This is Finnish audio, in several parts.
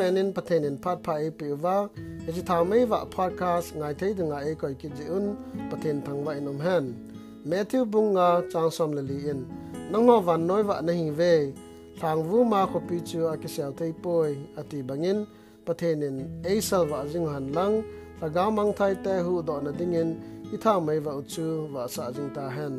penin pathenin phat pha e piwa e ji thamai wa podcast ngai thei dinga e koi ki jiun pathen thangwa inom han Matthew bunga changsom lali in nango van noiwa na hingwe thangwu ma ko pichu akisel thei poi ati bangin pathenin e salwa jing han lang laga mang thai te hu do na dingin i thamai wa uchu wa sa jing ta han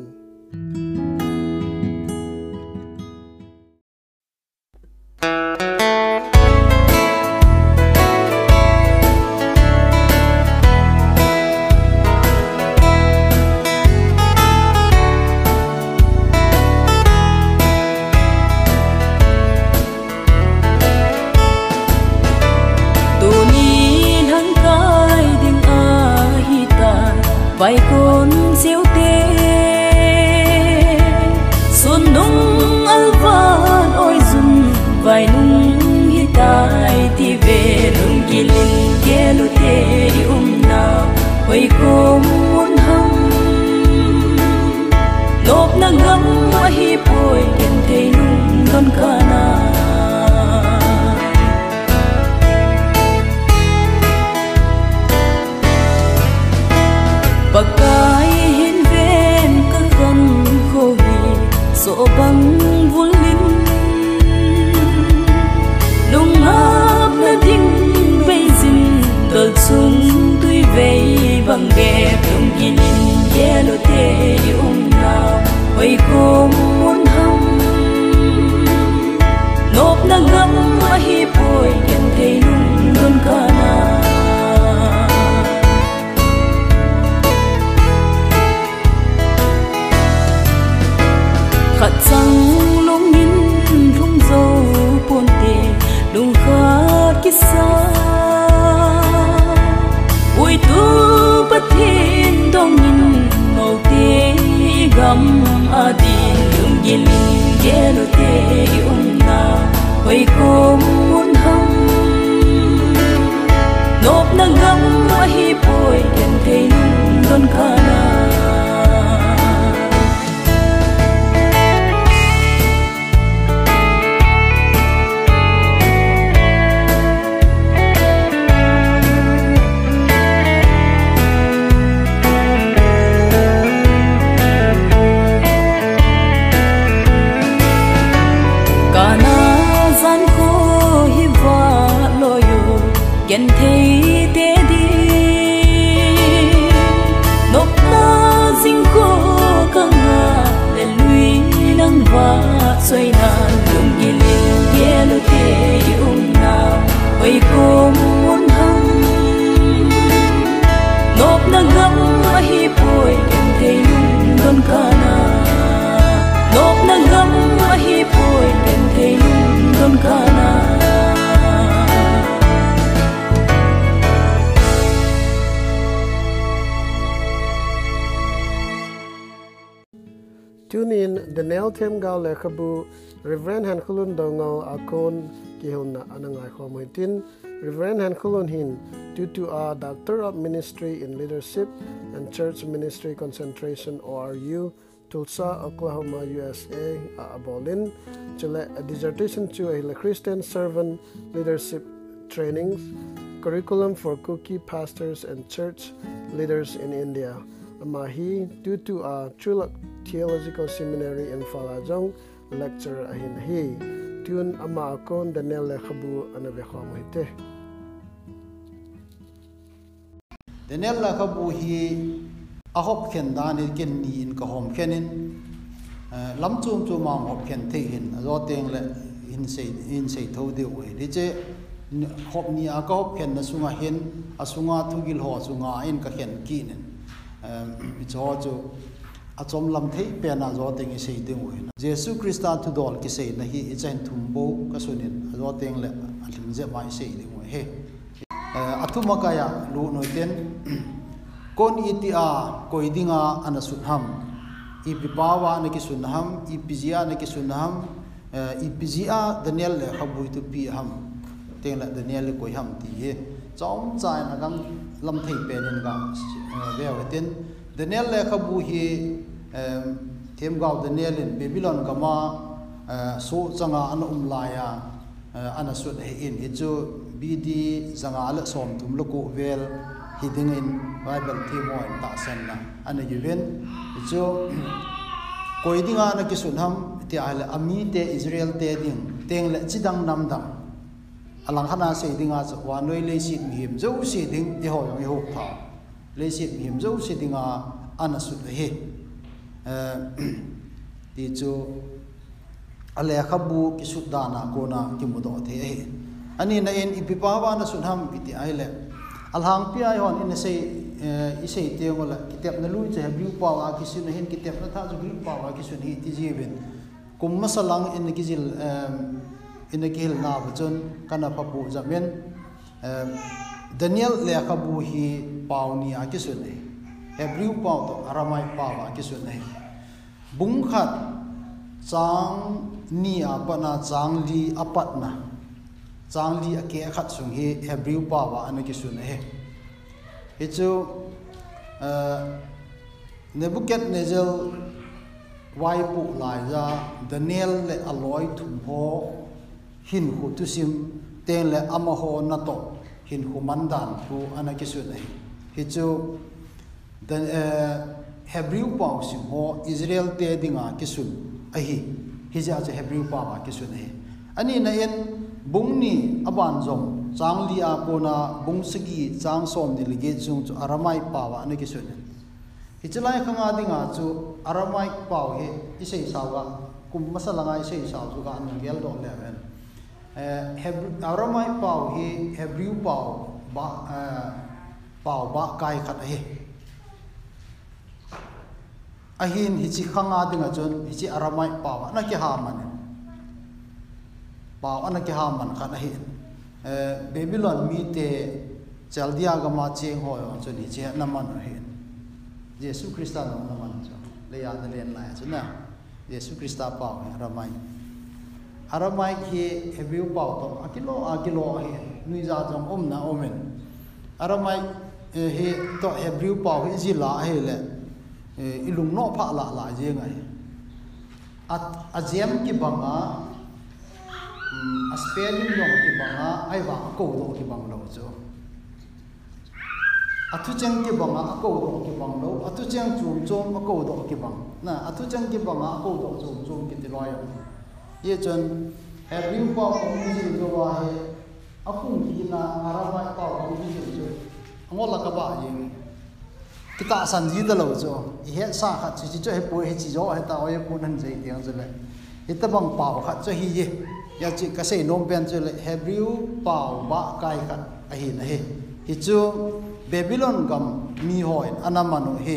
Daniel Thiemgau Lekabu, Reverend Henkulun Dungal Akon Kihunna Anangai Khomeitin, Reverend Henkulun Hin, Tutua Doctor of Ministry in Leadership and Church Ministry Concentration ORU, Tulsa, Oklahoma, USA, Abolin, a dissertation to a Christian Servant Leadership Trainings, Curriculum for Cookie Pastors and Church Leaders in India. Mahi due to a Chulak Theological Seminary in Falajong lecture ahin hi tun ama akon Daniel Lekabu anabe khomite Daniel Lekabu hi ahop ken danil ken ni in kohom kenin lamchum chu ma hop ken the hin roteng le in sei thode we leje hop ni akop ken nasunga hin asunga thugil ho chunga in ka ken kinen it's also a chom lam thei pe na zo teng sei ding hoina Jesus Christ to dol ki sei na hi ichen thumbo ka sunin zo teng le alim je mai sei ding ho he athuma ka ya lu noi ten kon itia koi dinga anasunham I bibawa na ki sunham I pizia na ki sunham I pizia Daniel le khabui tu pi ham teng la Daniel le koi ham ti he chom chai na gang lam thei pe nen ga veawetin Daniel Lekabu hi Thiemgau Daniel in Babylon kama so changa an umlaya ana sut he in hichu bidi zanga ala som tum loko vel hiding in bible themo in ta sanna ana given jo koidinga na kisun ham ti ala ami te israel te ding teng le chidang nam dam alang hana se dinga wa noi le sit him jo se ding te ho yong ho tha le sit him jo se dinga ana su he ti jo ale khabu kisut dana kona kimudo the he ani na en ipipawa na sunham piti aile alhang pi ai hon in sei teola kitep na lui che biu pawa kisun hin kitep na tha ju biu pawa kisun hi ti jeben kum masalang in kizil in akil na bachon kana papu jamen Daniel le khabu hi pauni a kisun he hebrew paw to aramai pawa kisun he bung khat chang ni apana chang li apatna changli ake khat sung he hebrew pawa anakisun he hechu Nebuchadnezzar waipu laiza Daniel le aloi thumho hin hu tusim ten le amaho nato hin hu mandan hu anakisun he hechu den hebrew paw simho Israel te dinga kisun ahi hija che hebrew pawa kisun he ani na en bungni aban zom changli apona bungsigi changsom dilige chung chu aramai pawa aneki sunen hichlai khanga dinga chu aramai paw he isei sawa kum masalangai isei saw chu ga angel don level aramai paw he hebrew paw ba kai khat he ahin hichi khanga dinga chon hichi aramai paw anaki ha man pau anaki haman khana hi Babylon mi te chaldia ga ma che hoyo chuni che naman hi Yesu Krista no naman cha le ya de len la chuna Yesu Krista pau aramai ki hebrew pau to akilo hi nui za jam om na omen aramai he to hebrew pau hi zila he le ilung no pha la je ngai at ajem ki banga aspeling long ki banga aiwa ko do ki banglo cho atu chang ki banga ko do ki banglo atu chang chum chom ko do ki bang na atu chang ki banga ko do chum chom ki tiloi ye chen every pop of music do wa he apung ki na arama pop of music cho angol ka ba yin kita san ji da lo cho he sa kha chi cho he po he chi zo he ta oy po nan jai tiang zle ita bang pau kha cho hi ye ya chi kasei nompen chule hebrew paw ba kai khat ahi na he hichu Babylon gam mi hoi anamano he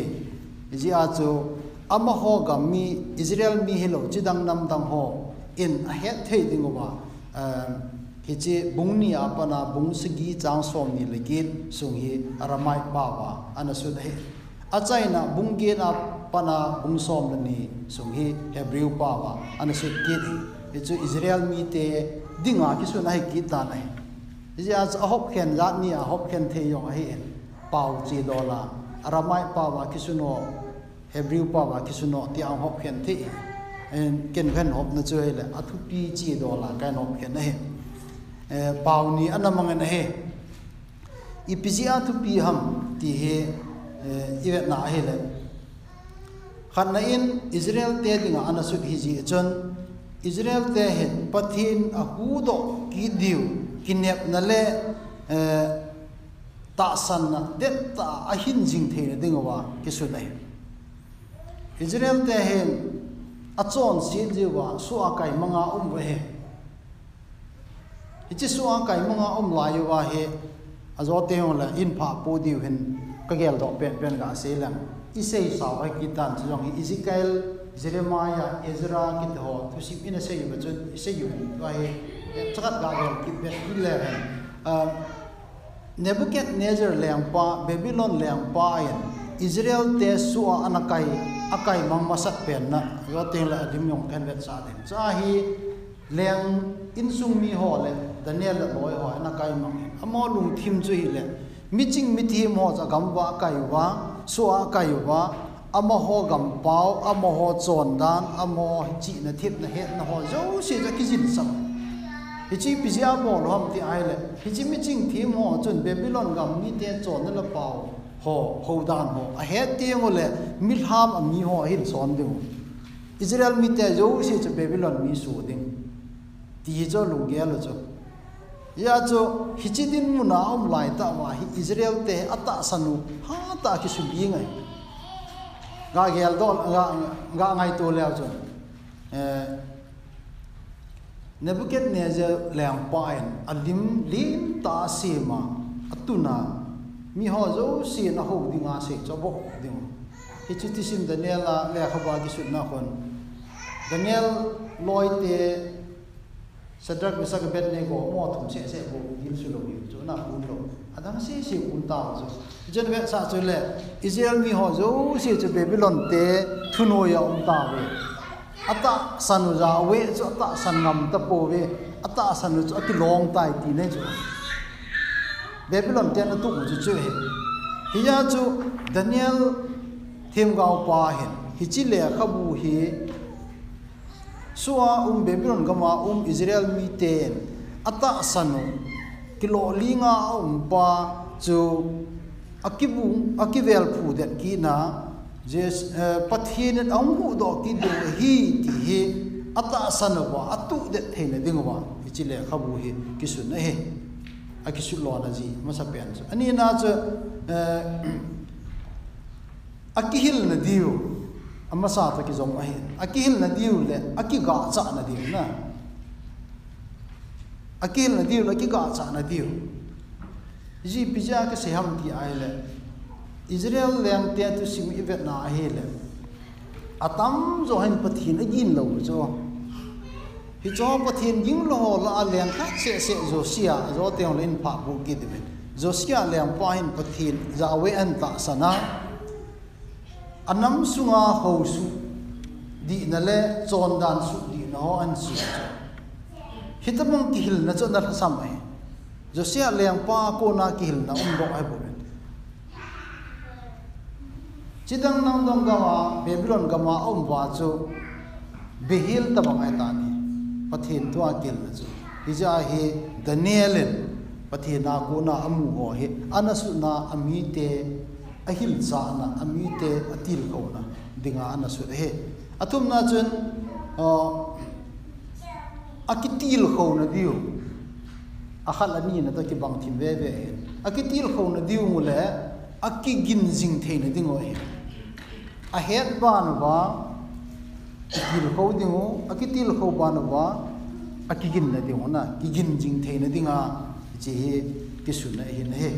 ji a chu amaho gam mi Israel mi helo chidang nam dang ho in a het thei dingowa hichi bungni apana bungsigi chang som ni legit sunghi aramai pawa anasu he achaina bungge na pana bungsom lani sunghi hebrew pawa anasu ke जो Israel मीते दिङा किसु नाहि किता नाहि इजा अहोप केन जातनी अहोप केन थेयो हे पाउ जी डोला अरमाय पावा किसुनो हेब्रू पावा किसुनो ति अहोप केन थि एन केन गन होप न जोइले अथुपी जी डोला कान होप केन हे पाउनी अनमंगन हे इपिजिया थुपी हम ति हे इवेना हेले खनइन इजराइल ते दिङा अनसु हिजी चन Israel te hin pathin ahudo ki diu kinep nale ta san na det ta ahin jing the dingawa kisunai Israel te hin achon si jiwa suwa kai manga umwe he ichi suwa kai manga umla yuwa he azote hola in pha podiu hin kagel do pen ga selam isei sawa kitan jong Ezekiel Jeremiah Ezra ki tho tusim ina sei bachun isei yun ai chakat ga gel ki pet killer Nebuchadnezzar lempa Babylon lempa in Israel te suwa anakai akai mamasat pen na yoteng la dimyong pen vet sa den cha hi leng insung mi ho le Daniel boy ho anakai mang amo lung thim chu hi le miching mithi mo cha gamwa kai wa suwa kai wa amaho gam pau amaho chon dan amo chi na thip na het na ho jo se ja kijin sam hichi pizia bo lo ham ti aile hichi miching thim ho chun Babylon gam ni te chon la pao ho Houdan ho a he te ngole milham ami ho hin son ding Israel mi te jo se che Babylon mi su ding ti jo lu ge lo jo ya jo hichi din mu na om lai ta ma hi Israel te ata sanu ha ta ki su bi ngai ga gel don ga ngai to le jo Nebuchadnezzar Lampain alim lim ta sema atuna mi ho zo si na ho dinga se chobok ding hichiti sim Daniel le khaba gi sut na kon Daniel loite sadrak misak betne go mo thum se bo dim su lo gi jo na kun lo adang se kun ta jo jen ve sa chu le Israel mi ho zo si che Babylon te thuno ya um ta ve ata sanuja we cho ta sanam ta po we ata sanu cho ti long tai ti nei cho Babylon te na tu ju chu he hiya chu Daniel Thiemgau pa hin hichi le khabu hi suwa Babylon gama Israel mi ten ata sanu kilo linga pa chu akibu akivel phu den ki na Jes pathin anghu do ki de hi ti he ata sanwa atu de theina dingwa ichile khabu he kisun he akisul lona ji masapen ani na cha akihil nadiu amasa ta ki jong ahin akihil nadiu le akiga cha nadiu na akihil nadiu le akiga cha nadiu ji bija ka se ham ti aile Israel leng te tu sim ivet na hele atam zo han pathin agin lo zo hi jo pathin ging lo la leng kha se Josiah zo teong len pha bu ki de Josiah leng pa hin pathin jawe an ta sana anam sunga ho su di na le chon dan su di no an su hitamang ki hil na chon na sam ai Josiah leng pa ko na ki hil na do ai bu chidang nang dong gawa Babylon gama omwa chu behil ta bangai ta ni pathin to akil na chu hija he Daniel pathina ko na amu ho he anasu na amite ahil sa na amite atil ko na dinga anasu he athum na chun akitil ko na diu akhal ani na to ki bang thim ve akitil ko na diu mule aki gin jing theina dingo he ahead banwa dil ko dingo akitil ko banwa akigin na dingo na kigin jing theina dinga je kisuna hin he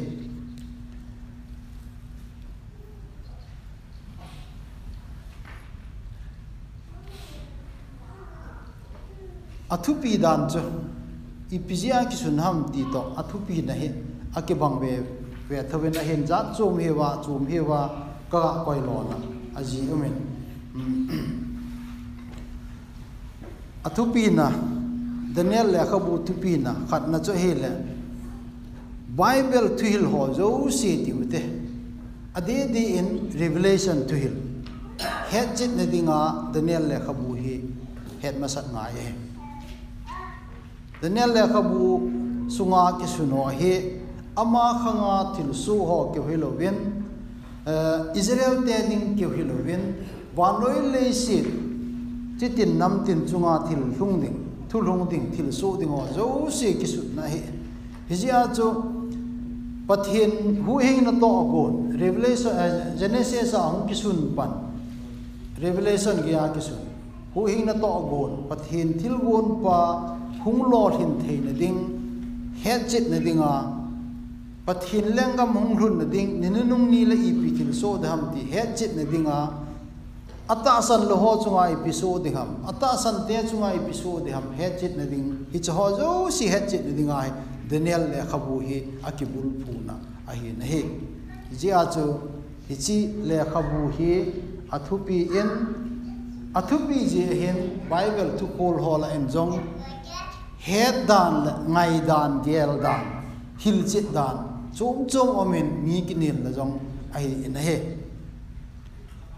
athupi dan cho ipizia kisun ham ti to athupi na he akibang be ve thawen na hen jat zum hewa ka koi lona aji umen athupina Daniel le khabu thupina khatna cho hele Bible thil ho jo se tiute ade de in Revelation thil het jit ne dinga Daniel le khabu hi het masat ngai he Daniel le khabu sunga ki suno he ama khanga thil su ho ke hilo wen Israel te ding ke hilovin Vanuil le sit chitin nam tin chunga thil hlungding thulungding thil so ding o zo se kisut na he hijia cho pathin hu heng na to agon Revelation Genesis ang kisun pan Revelation gya kisun hu heng na to agon pathin thil gon pa hunglo hin theina ding het chit na dinga pathin lengam hungrun na ding ninunung ni la ipitil so dham ti hechit na dinga atasan loho chunga episode ham atasan te chunga episode ham hechit na ding hi cho jo si hechit na dinga hai Daniel le khabu hi akibul phuna ahi na he ji a cho hichi le khabu hi athupi je hen Bible to call hola en jong head dan ngai dan diel dan hil chit dan chom chom omen mi kinil la jong ai na he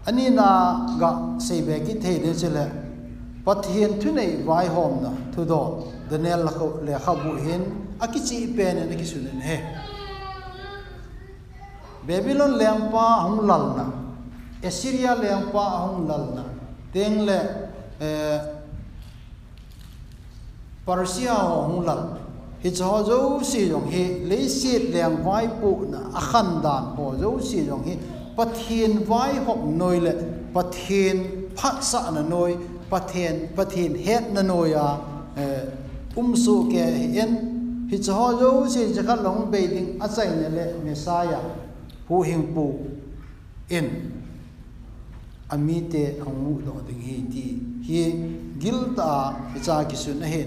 ani na ga sebe ki the de chele Pathin tunai vai hom na thudo Daniel Lekhabu hin akichi pen and kisunen he Babylon lempa hung lalna Assyria lempa hung lalna tengle Persia hung lal hicho jo si jong he le sit lem vai pu na akhan dan po jo si jong he pathin vai hop noi le pathin phaksa na noi pathin het na noya umsu ke en hicho jo si jakan long beiding achaine le messiah hu hing pu in amite angu do ding he ti he gilta cha kisun he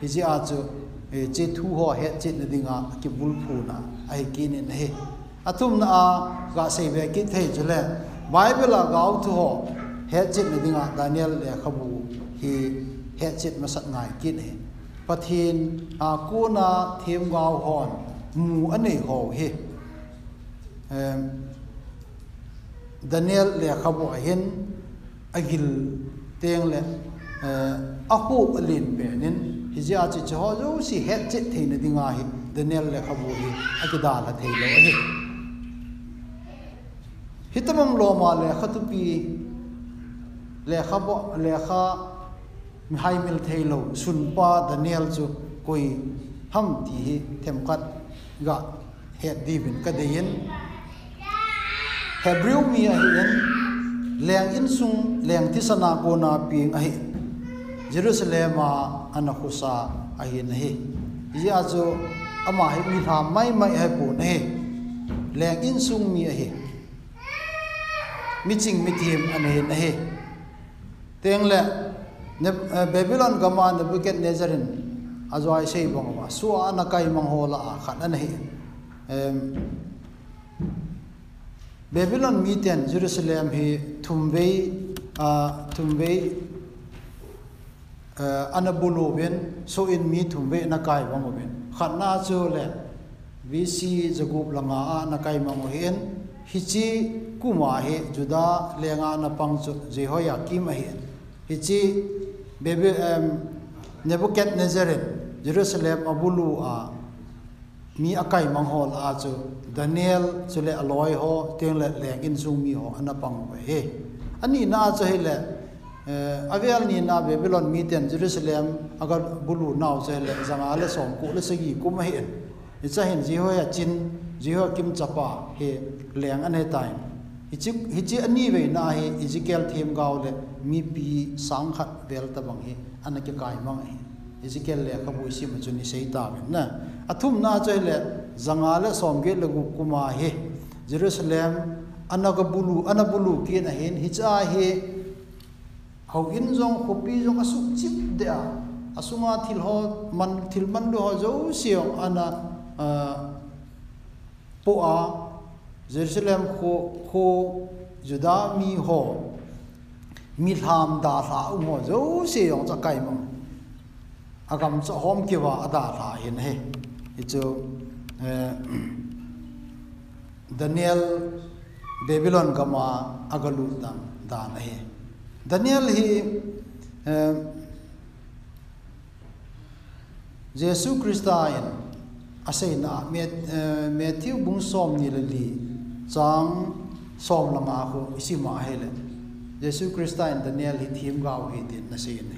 hiji acho che thu ho he che na dinga ki bul phu na ai kin in he athum na a ga sei ve ki the jule bible a gau thu ho he che na dinga Daniel Lekhabu he he che ma sat ngai kin he pathin a ko na Thiemgau hon mu ane ho he Daniel Lekhabu hin agil tengle aku lin penin hija chi chojo si het che theina dinga hi Daniel Lekhabu hi akida la theilo hi hitamam lo ma le khatupi Lekhabu lekha mihai mil theilo sunpa Daniel chu koi ham ti hi themkat ga het divin kadeyin Hebrew mia hin leng insung leng tisana ko na ping ahi Jerusalem anahusa ahi nahi ya jo ama hi mi tha mai mai hai po nahi leng insung mi ahi miching mitiem ane nahi tengle Babylon gama Nebuchadnezzar azwai sei bangwa suwa nakai manghola khan ane Babylon miten Jerusalem he thumbei anabulu ben so in mi thumbei nakai bango ben khanna chole bc jagup langa nakai mango hen hichi kuma he juda lenga na pangchu jehoya kima he hichi Babylon Nebuchadnezzar Jerusalem abulu a mi akai manghol a chu Daniel chule aloi ho tengle leng insung mi ho anapang he ani na cho hele avel ni na Babylon mi ten Jerusalem agar bulu naw cho hele janga le som ku le segi kum he icha hin ji ho ya chin ji ho kim chapa he leng ane time hichi ani ve na he Ezekiel Thiemgau le mi pi sang khat vel ta bang he anake kai mang he Ezekiel Lekhabu sim chu ni seita na athum na cho hele zangale somge lagu kuma he Jerusalem anabulu ke na hen hicha he hogin jong khopi jong asuk chip de asunga thil ho man thil man do ho jo siong ana po a Jerusalem kho juda mi ho milham da tha mo jo siong cha kai mang agam cho hom ke wa ada tha hen he icho Daniel Babylon gama agalu dan he Daniel he Jesus Christain asaina Matthew bungsom nilali chang som lama ko isima hele Jesus Christain Daniel hi Thiemgau he din nasene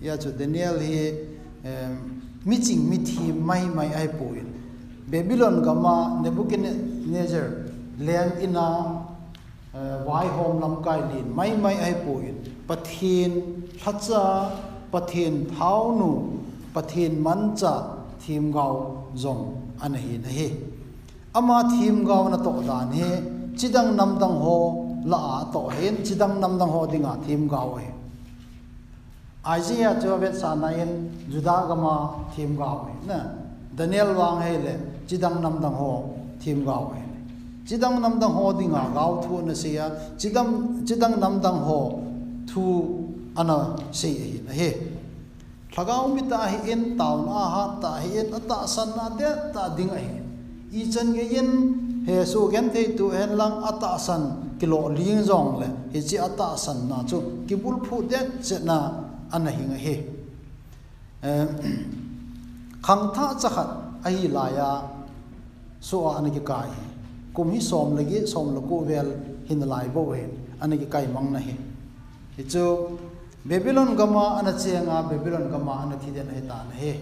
ya chu Daniel he meeting mithi mai ai poin Babylon gama Nebuchadnezzar leng ina wai hom lam kai lin mai ai poin pathin thatsa pathin thaunu pathin mancha Thiemgau jong anahi nahi ama Thiemgau na to dan he chidang namdang ho la to hen chidang namdang ho dinga Thiemgau he Isaiah jawet sanain juda gama Thiemgau na Daniel wang hele chidang namdang ho Thiemgau he chidang namdang ho dinga gau thu na sia chidang namdang ho thu ana sei he thagau mi ta hi in taun a ha ta hi in ata sanna de ta ding ai i chan ge yin he so gen the tu hen lang ata san kilo ling jong le he chi ata san na chu kibul phu de se na anna hinga he khangtha chakhat ai laya so anagi kai kumhi som lagi som loko vel hin lai bo wen anagi kai mangna he ichu Babylon gama anachenga Babylon gama anathiden hetan he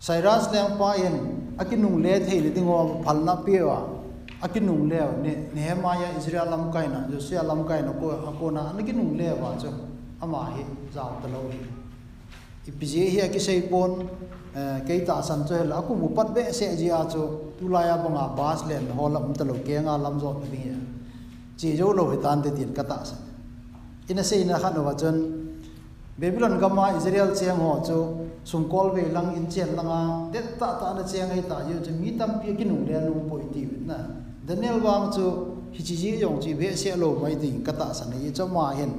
Cyrus lempa yen akinung le thei lidingo phalna pewa akinung le Nehemiah Israel lam kaina Josiah lam kaina ko akona anakinung le wa cho ama he jaw talo ipje hi akisei pon keita san cho la ku mupat be se jia cho tulaya banga bas len holam talo kenga lamzo bi ji jo lo hetan de tin kata sa ina se ina khano wa chon Babylon gama Israel cheng ho chu sumkol ve lang in chen langa det ta ta na cheng ai ta yu chu mi tam pi kinu le lu poiti na Daniel wang chu hichiji yong chi ve se lo mai ding kata san ye chama hen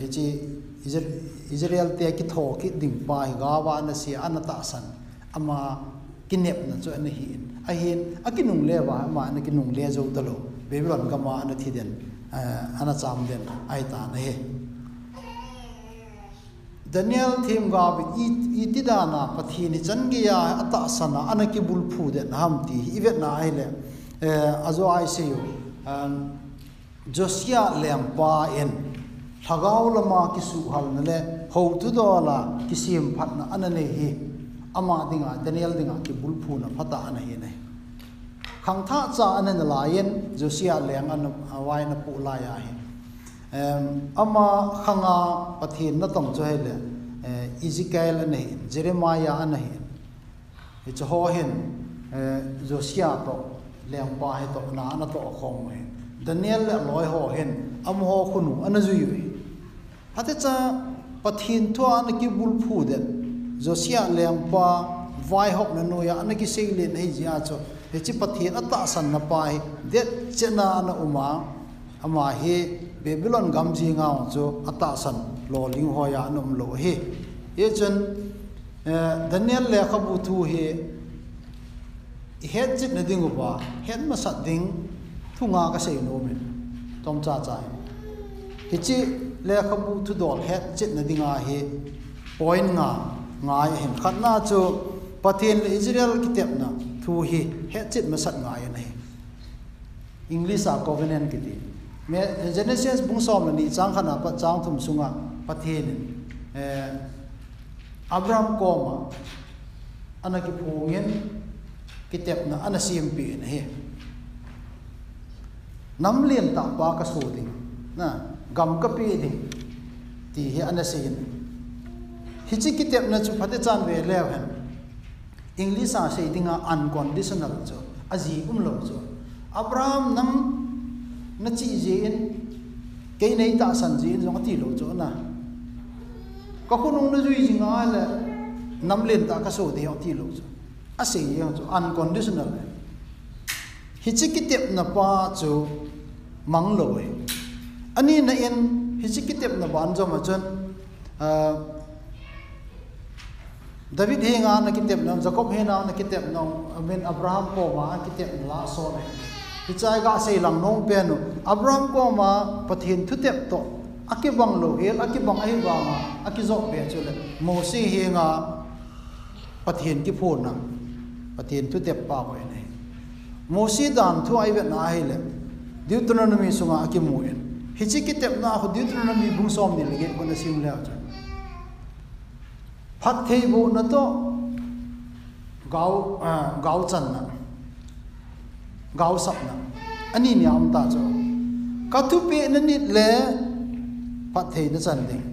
e chi Israel te ki tho ki ding pa ga wa na se anata san ama kinep na chu na hin a hin a kinung le wa ma na kinung le zo talo Babylon gama na thi den ana cham den ai ta na he Daniel Thiemgau itidana pathini changiya atasana anaki bulphu de namti ivetna ile Azwa Isyuk Josiah lempa en Hargaulama kisu halnale Hoududola kisim phatna anane hi ama dinga Daniel dinga ki bulphu na phata ana hi ne khangtha cha anana layen Josiah leng an awai na pu la ya hi ama khanga pathin natong choile Ezekiel ane Jeremiah ane he cho hen Josiah to lempa he to na na to khong he Daniel loi ho hen am ho khunu anazui hatacha pathin tho an ki bul phu de Josiah lempa vai hop na no ya an ki seilin he ja cho he chi pathin ata san na pai de chena na uma ama he Babylon gamji ngao cho atasan lo ling hoya nom lo he e chen Daniel Lekabu thu he het jit na ding upa het ma sat ding thunga ka sei no men tom cha cha hichi Lekabu thu dol het jit na dinga he point nga ngai hen khatna cho pathin Israel kitep na thu he het jit ma sat ngai ne English a covenant kiti me Genesis bung som ni chang khana pa chang thum sunga pathin Abraham koma anaki phungen kitep na anasim pi na he namlen ta pa ka so ding na gam ka pi ding ti he anasin hichi kitep na chu phate chan ve le han English a sei dinga unconditional cho aji lo cho Abraham nam na chi jin ke nei ta san jin jong ti lo cho na ka khunung na zui jinga la nam len ta ka so de yo ti lo cho a se ye cho unconditional hi chi ki tep na pa cho mang lo we ani na en hi chi ki tep na ban jo ma chon David he nga na ki tep na Jacob he na na ki tep na amen Abraham ko ma ki tep la so ne Pichai ga sei lang nong penu Abraham ko ma pathin thutep to akibang lo hel akibang ai ba ma akizok be chule Mose he nga pathin ki phon na pathin thutep pa ko ne Mose dan thu ai be na hele Deuteronomy sunga akimu en hichi ki tep na ho Deuteronomy bung som ni lege ko na sim le cha phat thei bo na to gao chan na gao sapna ani ni amta cho kathupe na nit le pathei na chan ding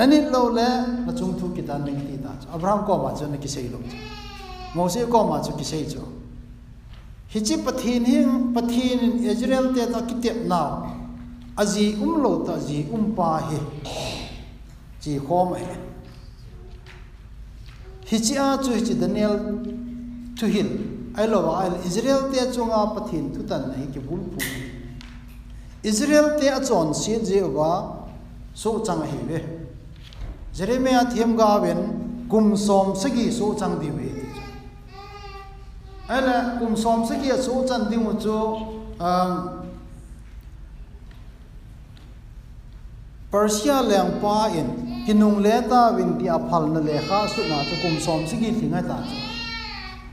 na nit lo le na chung thu ki tan ding ti ta Abraham ko ma cho na ki sei lo Moses ko ma cho ki sei cho hichi pathin hing pathin in Israel te ta ki tep naw aji lo ta ji pa he ji khom he hichi a chu hichi Daniel to him I love Israel te chunga pathin thutan nei ki bulpu Israel te achon si jewa so chang hiwe Jeremiah Thiemgau ben kum som sagi so chang diwe ala kum som sagi so chang dimu cho Persia leangpain kinung leta windia phalna lekha suna chukum som sigi thingai ta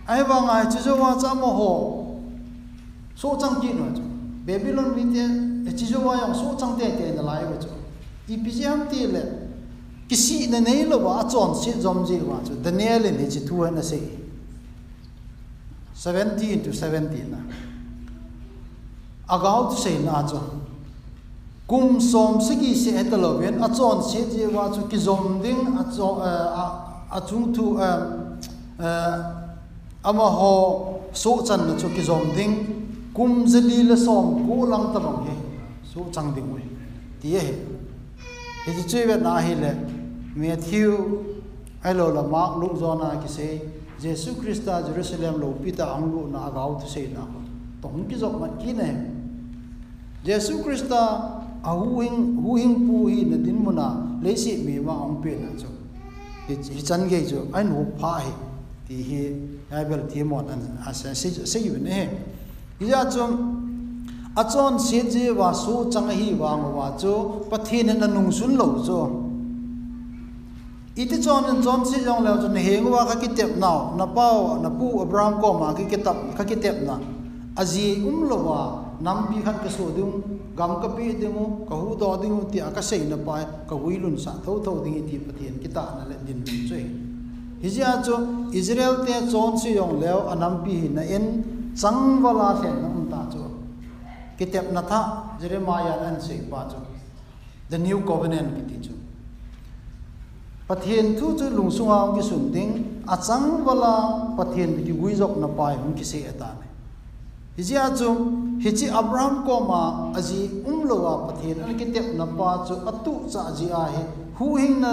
aiwa ngai chuwa chamo ho so changki no Babylon windia chijuwa yang so changte te na laiwa chu ipijam te le kisi na nei lo wa chon si jomji wa chu Daniel ni chi thuan na se 17 to 17 agaut se na chu kum som sigi se etaloven achon se je wa chu kizom ding acho achung thu ama ho so chan na chu kizom ding kum zali le som ko lang ta bang he so chang ding we ti he he che ve na he le Matthew alo la mark luk zona ki se Jesus Christ Jerusalem lo pita anglu na agaut se na tong ki jok mat ki ne Jesus Christ Huing puhi na din mo na lesi mi ma ang pina so hichan gay so ay no pahi tihi abel timon an asan se yun eh iya chum achon seje wa so chang hi wa wa cho pathin na nung sun lo so iti chon an chon si jong law chon heng wa ka kitep naw na pau na pu Abraham ko ma ki kitap ka kitep na aji lo wa nampi khat ka so dum gam kapi demu kahu do demu ti akasei na pai kahuilun sa tho tho dingi ti patien kita na le din chei hija cho Israel te chon si yong leo anampi na en changwala se nam ta cho kitep na tha Jeremiah an sei pa cho the new covenant ki ti cho patien thu chu lungsunga ki sum ding achangwala patien ki guizok na pai hum ki se ata hija cho hichi Abraham ko ma aji umlowa pathin alikitep na pa chu atu cha ji a he hu hing na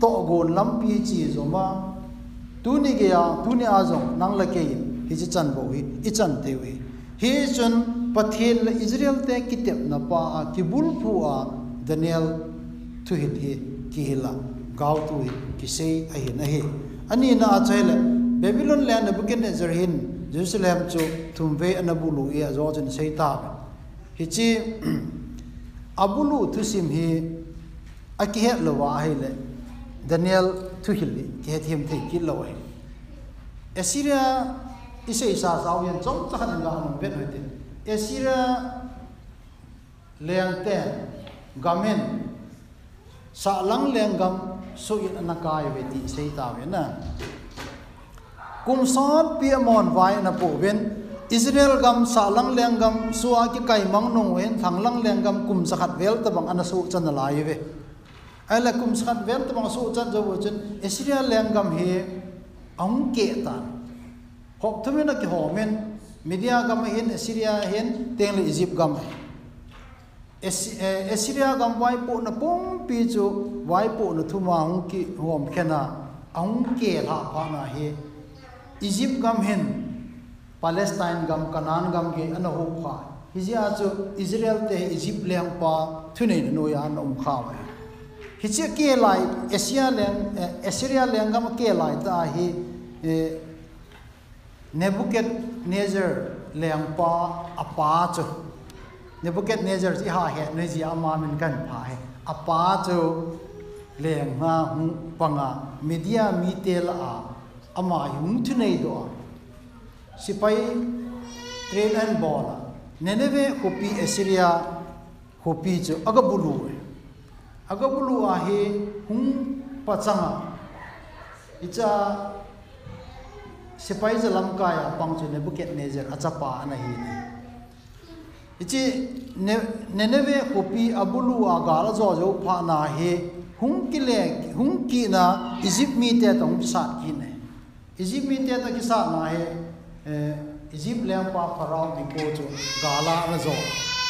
to gon lampi chi zoma tuni ge ya tuni a zong nang lake hichi chan bo hi i chan te we he chun pathin Israel te kitep na pa a kibul phu a Daniel thu hit he kihila gau tu ki sei a he na he ani na a chaile Babylon land Nebuchadnezzar hin Jerusalem chu thumve anabulu e azojen seita hichi abulu thusim hi akihet lowa hele Daniel thuhili kethem theki lowai Assyria isei sa zawyan chong chahan ga hum bet hoite Assyria leangte gamen sa lang leangam so in anakai veti seita vena kum sat piamon vai na poven Israel gam salang lengam suwa ki kai mangnong wen thanglang lengam kum sakhat vel tabang anasu chan lai ve ala kum sakhat vel tabang su chan jo chen Israel lengam he ang ke ta hok thumena ki homen media gam in Assyria hen teng le Egypt gam Assyria gam vai po na pom pi chu vai po na thuma ang ki hom khena ang ke la pa na he Egypt gam hin Palestine gam Canaan gam ge anaho kha hija chu Israel te Egypt leng pa thune no ya nom kha wa hija ke lai Asia leng Assyria leng gam ke lai ta hi Nebuchadnezzar leng pa apa chu Nebuchadnezzar ji ha he ne ji ama min kan pha he apa chu leng ha hu panga media mi tel a ama yung tunay doa sipai train and bola Nineveh kopi Assyria kopi jo agabulu ahe hung pachanga icha sipai jalam kaya pangchu Nebuchadnezzar achapa anahi ne ichi Nineveh kopi abulu agala jojo phana he hung kile hung kina Egypt mi te tong sat ki ne Egypt mi te ta ki sa na he Egypt le pa pharaoh bi ko chu gala na zo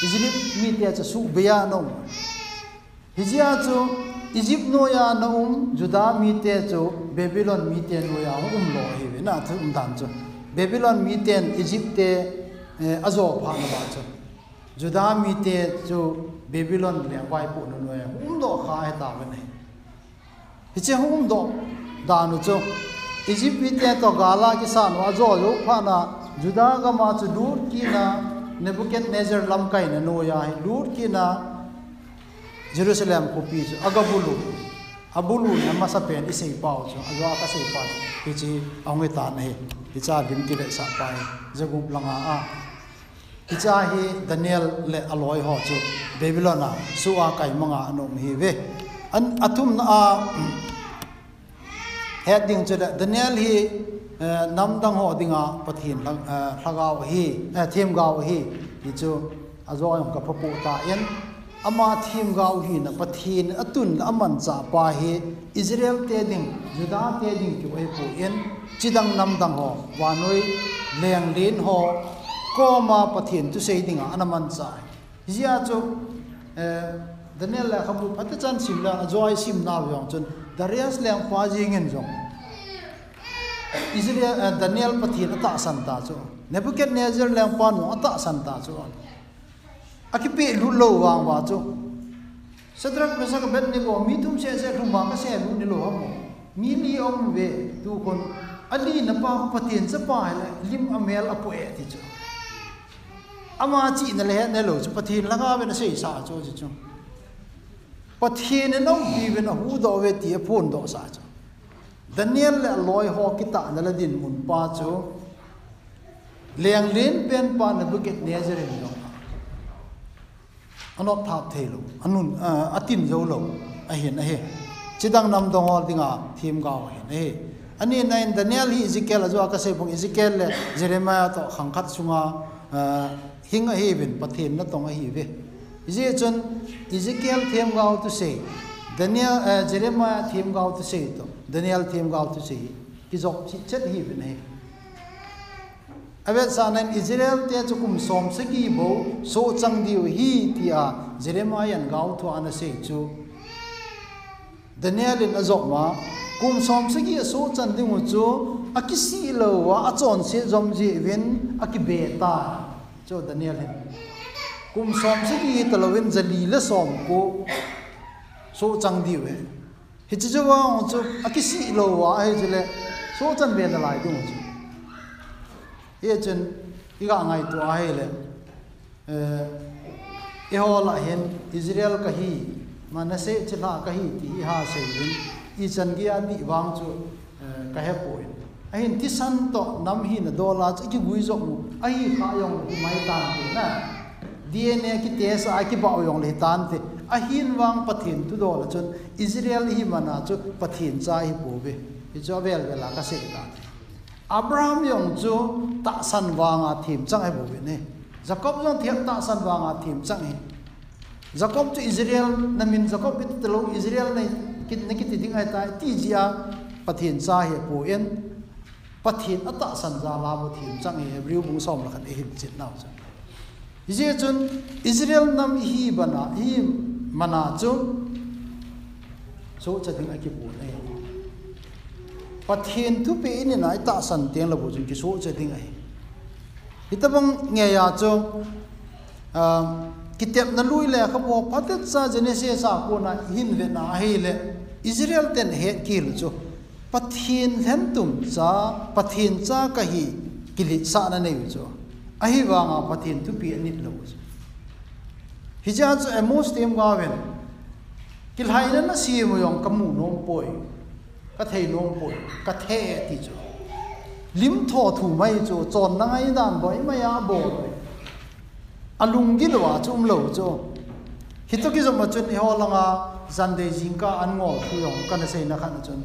Egypt mi te cha su beya no hijia chu Egypt no ya na Judah mi te chu Babylon mi te no ya lo he na thu dan chu Babylon mi te Egypt te azo pha na ba chu Judah mi te chu Babylon le pai po no ya do kha he ta ne hiche do da no chu Egypt te to gala ki san wa zo lo phana Judah ga ma chu lut ki na Nebuchadnezzar lam kai na no ya lut ki na Jerusalem kopi agabulu abulu na masapen isei pau chu azwa ka sei pa pichi angai ta nei picha dim ki le sa pai jagum langa a picha hi Daniel le aloi ho chu Babylona suwa kai manga anom hi ve an athum na a heading chu Daniel hi namdang ho dinga pathin lang thagau hi Thiemgau hi pichu azwa ka phapu ta en ama Thiemgau hi na pathin atun aman cha pa hi Israel te ding Judah te ding ki oi pu en chidang namdang ho Vanuil leng lin ho koma pathin tu sei dinga anaman cha zia chu Daniel la khamu patachan simla azwa sim na yong chun darias leng pa jing en jong Israel Daniel pathin ata santa chu Nebuchadnezzar leng panu ata santa chu akipi lulo wang wa chu Sadrak Mesak Abednego mi tum se thumba ka se lu ni lo amo mi ni om ve tu kon ali na pa pathin chapa lim amel apu e ti chu ama chi na le ne lo chu pathin langa ve na sei sa chu chu pathin na no bi ve na hu do ve ti phone do sa chu Daniel le loi ho kita na la din mun pa chu leng rin pen pa na buket ne jeren lo anop thap thelo anun atin zo lo a he chidang nam dong hol dinga Thiemgau he ne ani nain Daniel hi Ezekiel azwa ka se bong Ezekiel le Jeremiah to khangkhat sunga hinga he ben pathen na tong a hi ve je chon Ezekiel Thiemgau to se Daniel Jeremiah Thiemgau to se to Daniel Thiemgau to se ki jok chi chet hi ben he abe sanen Israel te chukum som se ki bo so chang diu hi tia Jeremiah gau tho an se chu Daniel in azoma kum som se ki so chan dingu chu akisi lo wa achon se jom ji win akibe ta cho Daniel kum som se ki talawin jali la som ko so chang diu he hichi jo wa chu akisi lo wa he jile so chan be na lai dingu chu Echen iga ngai to ahele ehol ahen Israel kahi manase chila kahi ti ha sein i changia ni wang chu kahe poin ahin ti san to nam hi na dola chi guizo mu ahi kha yong mai tan te na dna ki tes a ki ba yong le tan te ahin wang pathin tu dola chon Israel hi mana chu pathin cha hi pobe i jo vel vela ka se ta Abraham yong chu ta san wanga thim chang ai bo ne Jacob yong thiam ta san wanga thim chang ai Jacob chu Israel namin Jacob bit telo Israel nei kit ne kit ding ai ta ti jia pathin cha he po en pathin ata san ja la bo thim chang ai riu bung som la khan e him chit nau cha je chun Israel nam hi bana hi mana chu so cha ding ai ki bo ne pathin tu pe ni nai ta san teng la bu jin ki so che ding ai hitabang nge ya cho kitep na lui le khapo patet sa Genesis sa ko na hin ve na hi le Israel ten he kil cho pathin hen tum cha pathin cha ka hi kili sa na nei cho ahi wa nga pathin tu pe ni lo hi ja cho emos tem ga wen kil haina na si mo yong kamu nom poi ka thei nong po ka the ti chu lim tho thu mai chu chon nangai dan boi mai a bo alung gi lwa chum lo chu hitoki jom chun hi holanga zande jingka anngol thu yong kan sei na khan chun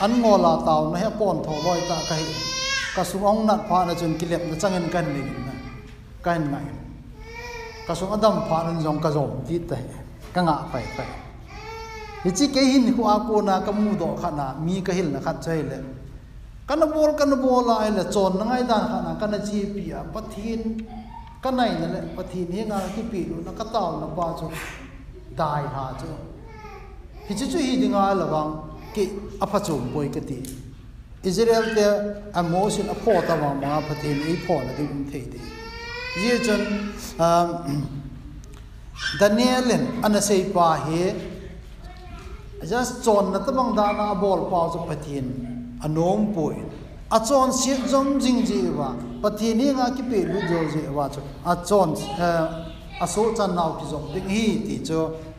angola taw na he pon tho loi ta kai ka suong nat pha na chun kilep na changen kan ni kan mai ka suong adam pha nan jong ka jom ti ta ka nga pai pai hichi ke hin ko a ko na kamu do khana mi ka hil na khat chai le kana bol a le chon na ngai dan khana kana chi pi a pathin kanai na le pathin he nga ki pi lu na ka taw na pa chu dai ha chu hichi chu hi dinga lawang ki apha chum boi ka ti Israel te a motion a pho ta ma pathin ei pho na di um thei de ye chon Daniel anasei pa he just chon na tamang dana bol pau chu pathin anom poi a chon si jom jing ji wa pathin hi nga ki pe lu jo je wa chu a chon a so chan nau ki jom ding hi ti chu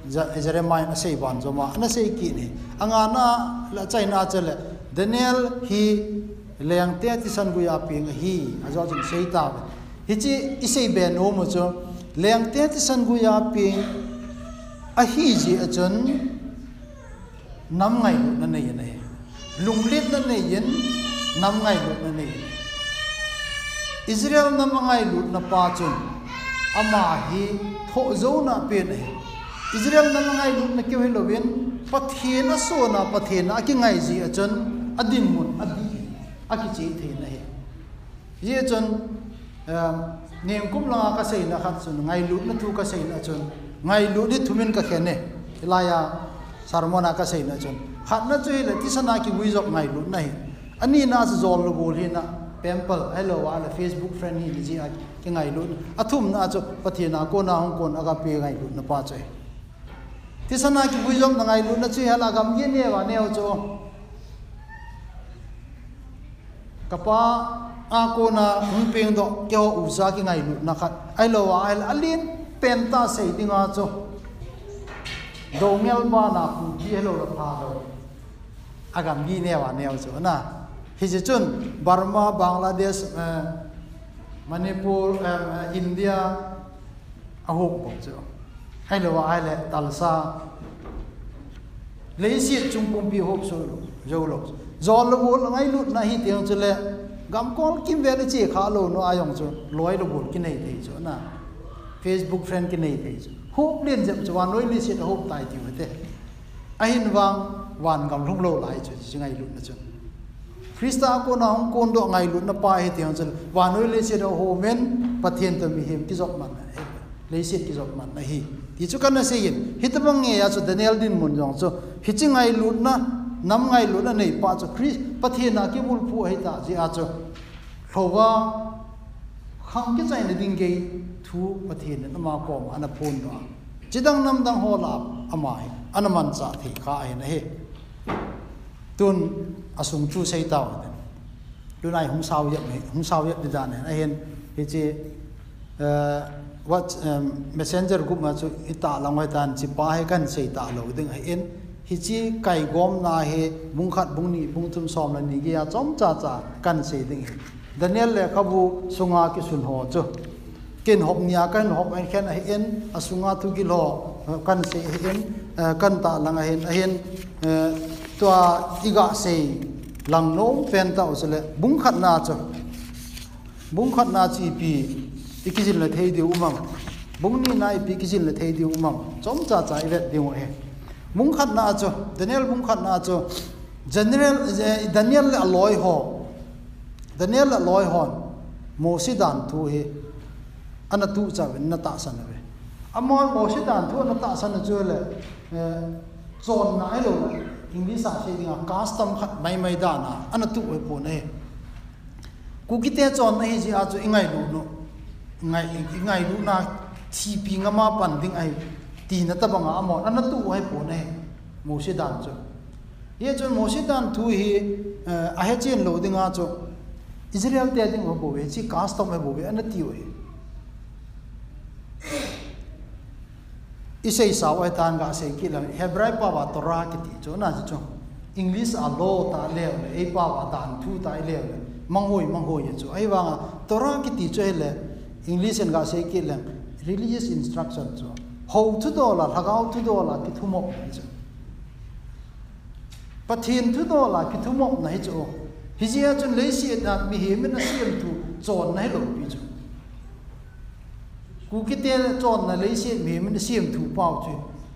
Jeremiah na sei ban joma na sei ki ni anga na la China chale Daniel hi leyang te ti san guya ping hi ajo jin sei ta hi chi isei be no mo jo leyang te ti san guya ping a hi ji achon nam ngai na nei na lung lit na nei yin nam ngai na nei Israel nam ngai lut na pa chun ama hi tho zo na pe nei Israel na ngai lut na ke helovin pathena sona pathena ki ngai ji achon adin mun adi aki che thena he ye chon nem kum la ka sei na khat chun ngai lut na thu ka sei na chon ngai lut di thumin ka khene laya sarmona ka sei na chon khat na chui la ti sana ki buizok ngai lut nai ani na zol bol he na temple hello ala Facebook friend hi ji a ki ngai lut athum na cho pathena ko na hong kon aga pe ngai lut na pa chai Tisana ki buizom nangai lu na chi hala gam ye ne wa ne cho kapa a ko na hungpeng do kyo uza ki ngai lu na khat ai lo wa ai alin penta sei dinga cho do mel ba na pu ji hello la pha do agam gi ne wa ne cho na hi je chun Burma Bangladesh Manipur India ahok pom cho hay là ai là Tulsa lấy xiết chung công bi hộp số dầu lộc dầu là bốn ngay lụt na hi tiếng cho lẹ gắm con kim về để chỉ khá lâu nó ai dòng cho lối là bốn cái này thì chỗ nào Facebook friend cái này thì hộp liên dập cho vào nói lấy xiết hộp tài thì vậy anh vang hoàn gắm không lâu lại cho ngay lụt là cho Krista cô nào không côn độ ngay lụt nó pa hi tiếng cho và nói lấy xiết hộp men phát hiện tầm hiểm cái dọc mặt lấy xiết cái dọc mặt này hi thì chú cần sẽ yên hít băng nghe cho Daniel din muốn rằng cho hít ngay lút na năm ngay lút na này ba cho Chris bắt thiên na cái bùn phu hay ta gì à cho thova không cái này đinh cái thu bắt thiên nó mà còn anh phun đó chỉ đang năm đang hoa lạp amai anh man trả thì khai này tuần asung chu xây tàu tuần này không sao vậy bây giờ này hiện hiện chỉ what messenger group ma chu ita langai tan chi pa he kan sei ta lo ding he in hi chi kai gom na he bung khat bung ni bung tum som la ni ge a chom cha cha kan sei ding Daniel Lekabu sunga ki sun ho chu ken hop nia kan hop an khen he in asunga thu gi lo kan sei he in kan ta langa hen a hen to iga sei lang nom pen ta usle bung khat na chi pi ikizil la thei de umam bungni nai pikizil la thei de umam chom cha cha ivet de he mung khat na cho Daniel mung khat na cho general Daniel aloi ho Daniel aloi hon mosidan thu he anatu cha na ta san ve amon mosidan thu na ta san cho le zon na elo english a shedinga custom khat mai mai da na anatu we pon he kukite chon na hi ji a cho ingai lu no ngai lu na chi pi nga ma pan ding ai ti na ta banga amon an tu hai po ne mo se dan cho ye chon mo se dan thu hi a he chen lo dinga cho Israel te ding ho we chi custom he we an ti we isai sawai tan ga se ki la hebrai pa wa torah ki ti cho na cho english a law ta le e pa wa tan thu ta le manghoi ye cho ai wa torah ki ti cho le English and ga se ki lang religious instruction cho Hoududola Hargaulama ki thumok cho pathin Hoududola ki thumok nai cho hijia chun leisi na mi hemena siam tu chon nai lo pi cho ku ki te chon na leisi mi hemena siam tu pau che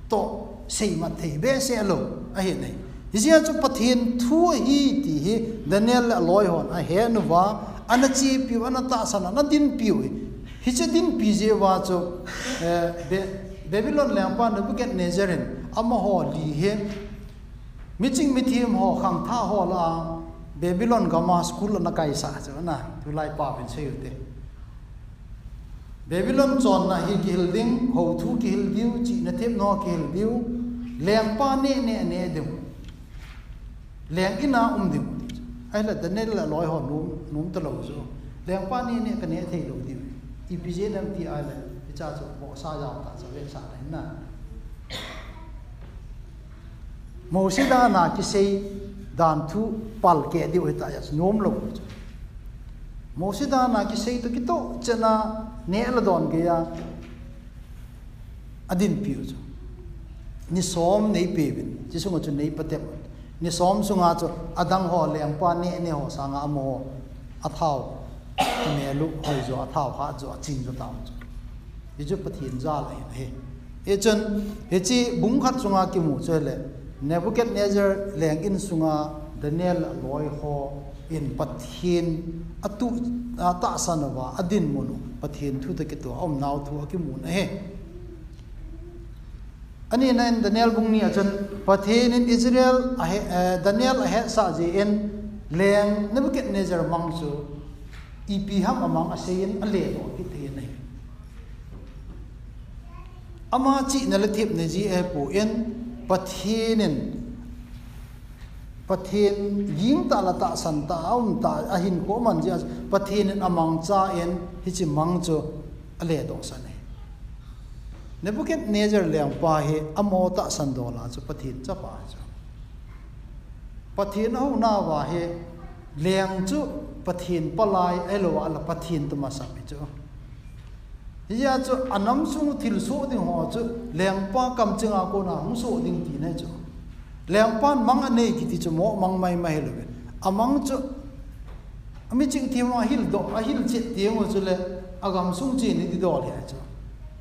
to sei ma thei be se lo a he nei hijia chu pathin thu hi ti he Daniel loi hon a he nu wa anachi pi wanata sana na din pi we hichetin pije wa cho Babylon lampa Nebuchadnezzar ama ho li he miching mithiam ho khang tha ho la Babylon gama school na kai sa cho na tulai pa pen sei ute Babylon chon na hi gilding ho thu gildiu chi na them no gildiu lampa ne de leng ina de ai là tên là loi hòn núm tơ lầu rồi leng pa ne cái này thầy đầu tiên IPJ làm thì ai là cái cha chồng bỏ xa giàu cả rồi về xã đấy nè Mosida na kisei dan tu palke di oita yas nom lo. Mosida na kisei to kito chana nela don gaya adin piuzo. Ni som nei pebin. Jisu ngo chu nei patem. Ni som sunga chu adang ho leng pa ne ho sanga amo athau melu hoizo athau ha zo chin zo taw. Ijo pathin za la he. Echon hechi bungkhat sunga ki mu chele. Nebuchadnezzar leng in sunga Daniel loi ho in pathin atu ta sanwa adin munu pathin thu ta kitu om nau thu akimun he ani nan Daniel bungni achan pathin in Israel Daniel he sa ji in leng Nebuchadnezzar mangsu ipi ham amang asein ale lo kithe nei ama chi nalathip ne ji e po in Pathin ying ta la ta san ta aum ta ahin ko man jas pathin amang cha en hichi mang cho ale do san ne Nebuchadnezzar leng pa he amo ta san do la chu pathin cha pa chu pathin ho na wa he leng chu pathin palai elo ala pathin tuma sa pi chu ya chu anam sung thil so ding ho chu lengpa kam chenga ko na hung so ding ti na chu lengpa mang anei ki ti chu mo mang mai mai lo amang chu ami ching ti mo hil do a hil che ti ngo chu le agam sung chi ni ti do le chu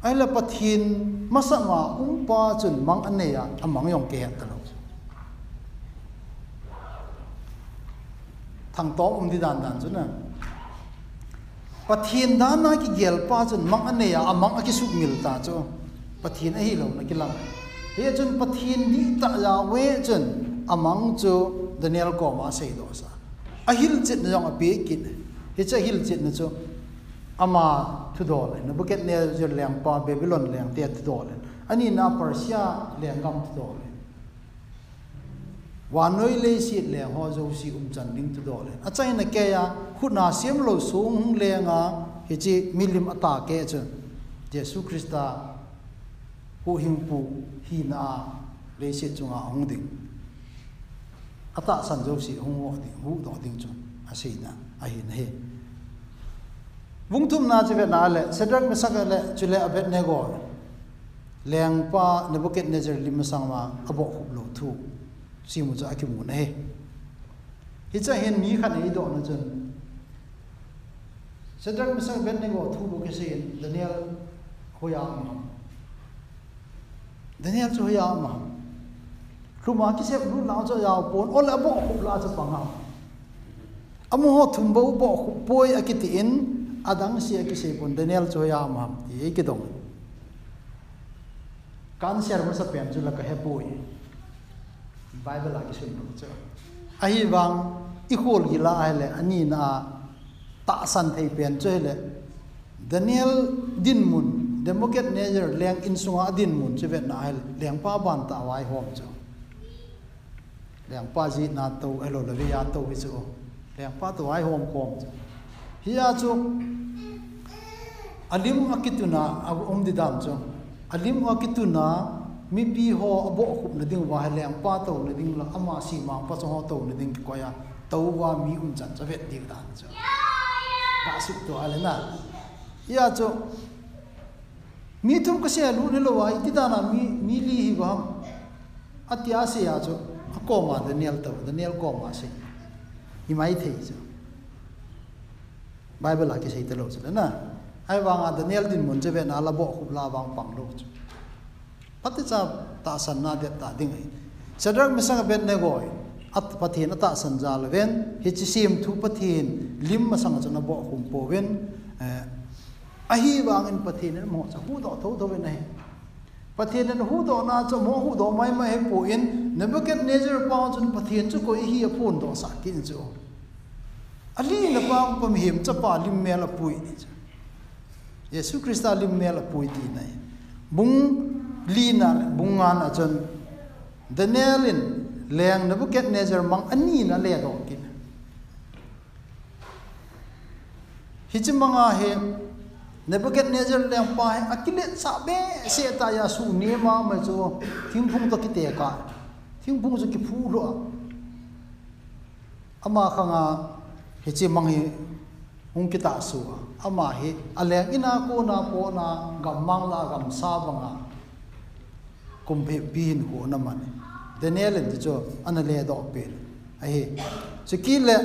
ai la pathin masama umpa chun mang anei ya amang yong ke ta lo thang to di dan dan chu na pathin dana ki gel pa chun mang aneya amang aki suk mil ta cho pathin a hi lo na kilang he chun pathin di ta ya we chun amang cho Daniel ko ma sei do sa a hil chit na jong a pe kin he cha hil chit na cho ama thu do le na bucket ne jor leng pa Babylon leng te thu do le ani na Persia leng kam thu do le Vanuil le si le ho Joci chan ding thu do le a chai na ke ya khuna sem lo sung lenga hechi milim ata ke chu Jesus Christ ko himpu hina le se chunga hong ding ata san Joci hong wo ding hu do ding chu asina ahin he wungthum na chwe na le sedrak mesaka le chule abet ne go leng pa Nebuchadnezzar lim sangwa abo khub lo thu si mu cha akimu na he hicha hen mi khan ei do na chun sedrak mesang ben ne go thu bu ke sen Daniel hoya am Daniel chu hoya am ruma ki se lu lao cho ya pon ol abo khub la cha panga amu ho thum bo bo khub poi akiti in adang sia ki se pon Daniel chu hoya am ti ke dong kan ser ma sa pen chu la ka he poi Bible lagi sunduk cho ahi bang ikol gila ale ani na ta san thei pen cho le Daniel din mun Nebuchadnezzar leng in sunga din mun cheve na ale leng pa ban ta wai hom cho leng pa ji na to elo le ya to wi cho leng pa to wai hom kom hi ya cho alim akituna om didam cho alim akituna mi pi ho abo khup na ding wa leng pa to na ding la ama si ma pa cho ho to na ding ko ya to wa mi chan cha vet ding dan cha pa suk to ale na ya cho mi thum ka se lu le lo wa ti da na mi li hi wa atya se ya cho ko ma Daniel ko ma se i mai thei cha Bible a ki se te lo cha na ai wa nga Daniel din mun je ve na la bo khup la wang pang lo cha paticha ta san na de ta ding sadrak mesang ben ne goi at pathin ata san jal ven hichi sim thu pathin lim masang chana bo khum po ven a hi wangin pathin mo cha hu do tho do ven nei pathin en hu do na cha mo hu do mai mai po in Nebuchadnezzar pa chun pathin chu ko hi a phun do sa kin chu ali na pa pam him cha pa lim mel apui ni cha Jesus Christ lim mel apui ti nei bung lina bungan achon Daniel in leng Nebuchadnezzar mang ani na le do kin hiji manga he Nebuchadnezzar leng pa he akile sabe se ta ya su nema ma jo thimphung to kite ka Hingbung zuki pu loa. Ama kanga hici mangi ungkita suwa. Ama hi aleng ina ko na gamang la gam sabanga kumpe pin ko na mane. Daniel dijo anale do pel. Ahi zuki le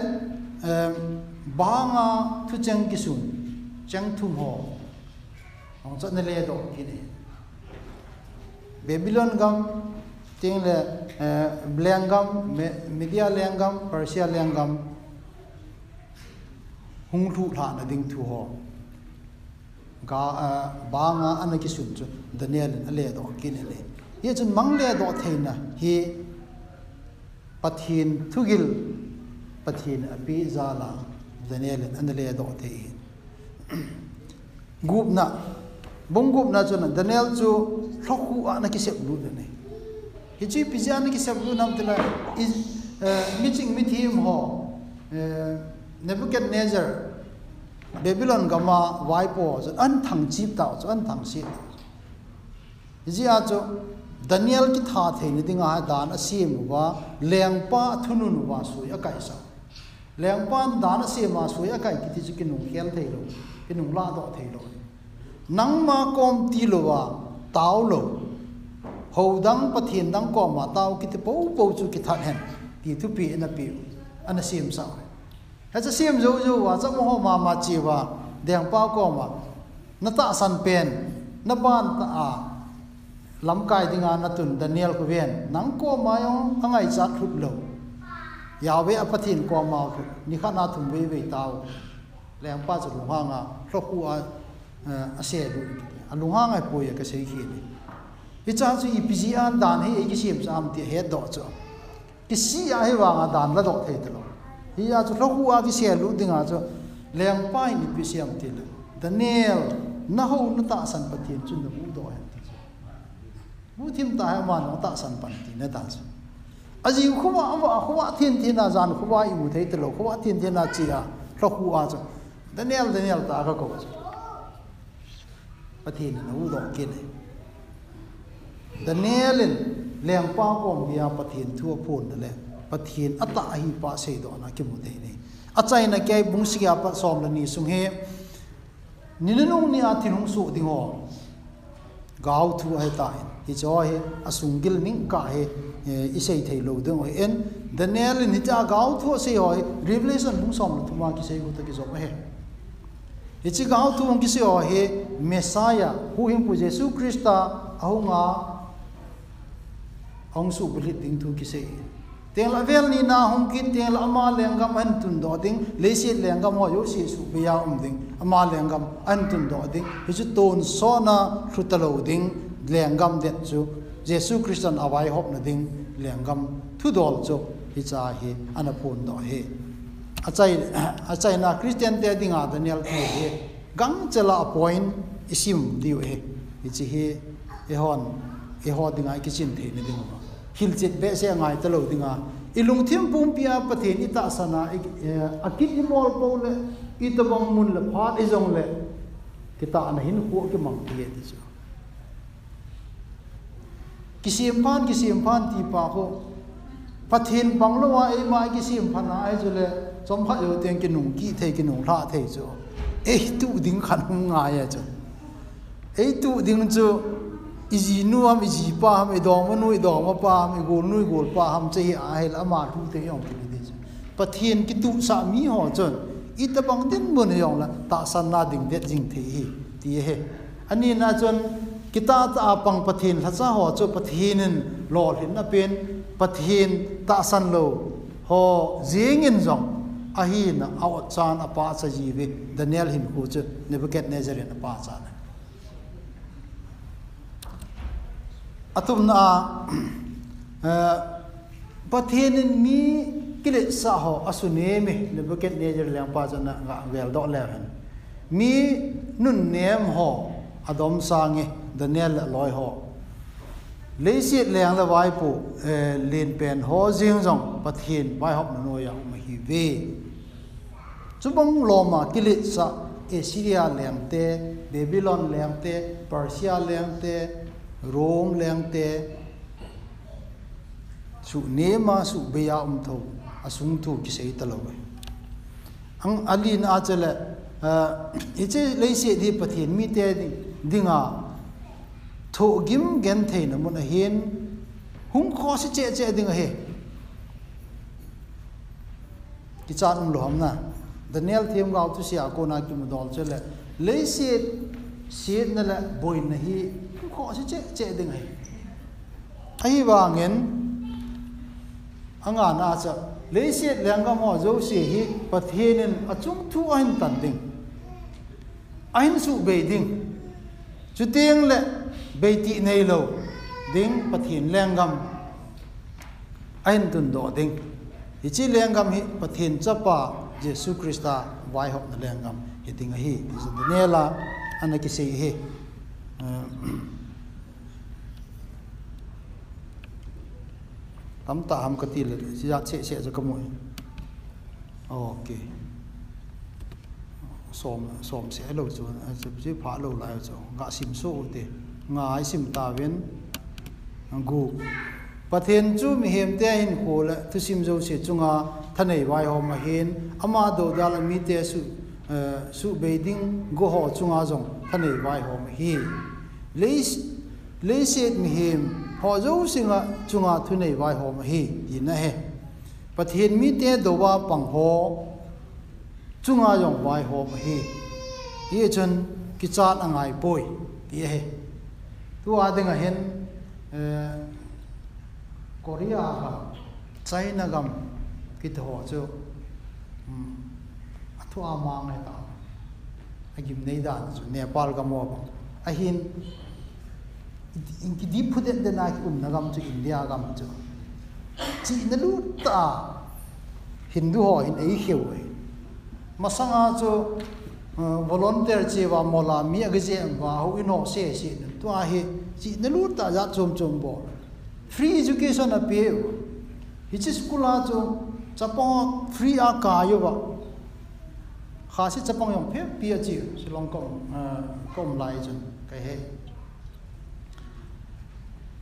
banga tu cheng kisun cheng thum ho. Ang sa nale do kini. Babylon gam tingle Blangam, Media Langam, Persia Langam, Hung Lu Tan, I think to her. Banga and a kissun, Daniel Led or Kinele. He is a mangled or tainer, he but he tugil, but he a bizala, Daniel and the Led or Tain. Gubna Bungubna, Daniel to Loku and a kiss Ludene. Hici pizian ki sablu nam tila is meeting with him ho Nebuchadnezzar Babylon gama waipo an thang chip taw an thang si ji a cho Daniel ki tha thein dinga dan asim wa lengpa thunun wa su yakai sa lengpan dan asim wa su yakai ki ti kinu khel theilo kinu la do theilo nangma kom ti lo wa taw lo Hodang patin dang ko ma tao kitipo po chu kithat hen ti tu pi na pi an asim sa ha cha sim zo zo wa cha mo ma ma chi wa dang pa ko ma na ta san pen na ban ta a lam kai dinga na tun Daniel ko ven nang ko ma yong angai cha thup lo yawe a patin ko ma ni khana thum ve ve tao leng pa chu ha nga throku a ase du anu ha ngai po ye ka sei khi ni Ichazu ipizian dan he igisim sam ti head dot. Kisi ahewanga dan la dot head lo. He has to look who are the sea looting as a lamp pine ipisium till the nail naho nutasan patin to the budo head. Would him tahaman nutasan patin at us. As you who are tintinas and who are immutatelo, who are tintinachia, look who are the nail taracos. But he would not kill him. The nailin lamp on via patin to a pond the lamp, but he at the hipa said on a kimutane. A China gave Bunsia but some the nisum here. Nilano near Tinum so the hall. Go to a time. It's all here, a sungil minka he is a tailor. And the nailin it are go to a say, Revelation Bunsam to mark his able to kiss over here. It's a go to Ungisio here, Messiah, who imposes Jesus Christ, Ahunga. Hong su believing to kise. Tell a velni na honkin tell a malangam antun dotting, lazy langam or yoshi su bea umding, a malangam antun dotting, which is tone sona trutaloding, langam detsu, Jesu Christian away hop nothing, langam, two dolzo, it's a he, and a pond or he. A China Christian dating are the nail he. Gang tella a point is him, do he. It's he, a horn. He holding a kitchen tea, he'll sit best and I tell loading a illutim pumpia patin, itasana, a kitty more pole, eat the bong moon, the part is only kita and him walk among the edges. Kissim pan, tipaho patin bangloa, a my kissim pana isole, some hot you thinking on key taking on lattes or a two ding canung ayat. A two ding to. Izi nuam izi paham idoma paham igol paham ceh ahel amar tu te yong ti de pathian ki tu sa mi ho chon itabang tin bun yong la ta san na ding det jing the hi ti he ani na chon kita ta pang pathin thacha ho cho pathinin lol hin na pen pathin ta san lo ho jing in jong ahi na aw chan apa sa ji ve Daniel him ko cho Nebuchadnezzar in apa cha Atum na pathenin mi kile saho asune me Nebuchadnezzar lampa jana wel do leren mi nun nem ho adom sange Daniel loi ho leisit leng la wai pu len pen ho jing jong pathin wai hop no ya ma hi ve chubong loma kile sa Assyria lemte Babylon lemte Persia lemte Rome lengte su nema su beya umtho asung thu ki sei talawe ang ali na achale ichi leisi di pathin mi te dinga tho gim gen thein mun hin hung kho se che che dinga he ki charum lo hamna Daniel Thiemgau to sia ko na ki mudol chele leisi siet na la boy na hi hung kho se che che dinga he ai wangin anga na cha leise lenga mo josi hi pathenen achung thu ain tan ding ain su be ding chuteng le beiti nei lo ding pathin lengam ain tun do ding ichi lengam hi pathin chapa Jesus Christa wai hop na lengam hiting hi nela anaki sei hi tam ta ham ka ti le si ja che che ja ka mo okay som se lo chu se pha lo lai chu nga sim so te nga ai sim ta ven gu pathen chu mi hem te in ko la tu sim jo se chunga thanei wai ho ma hin ama do dal mi te su beiding go ho chunga jong thanei wai ho ma hi le se mi hem hozo singa chunga thunei wai hom hi ina he pathin mi te dowa pangho chunga yong wai hom hi ye chon kichat angai poi ye he tu adinga hen korea ga china gam kit ho cho athu amang ne ta agim nei da nepal gam ho ahin inki di phudet de na ki nagam chu india gam chu chi na lu ta hindu ho in ei khewai masanga chu volunteer che wa mola mi agje wa ho ino se se to a he chi na lu ta ja chom bo free education a pe hichi school a chu chapong free a ka yo ba khasi chapong yong phe pia chi silong kom lai chu kai he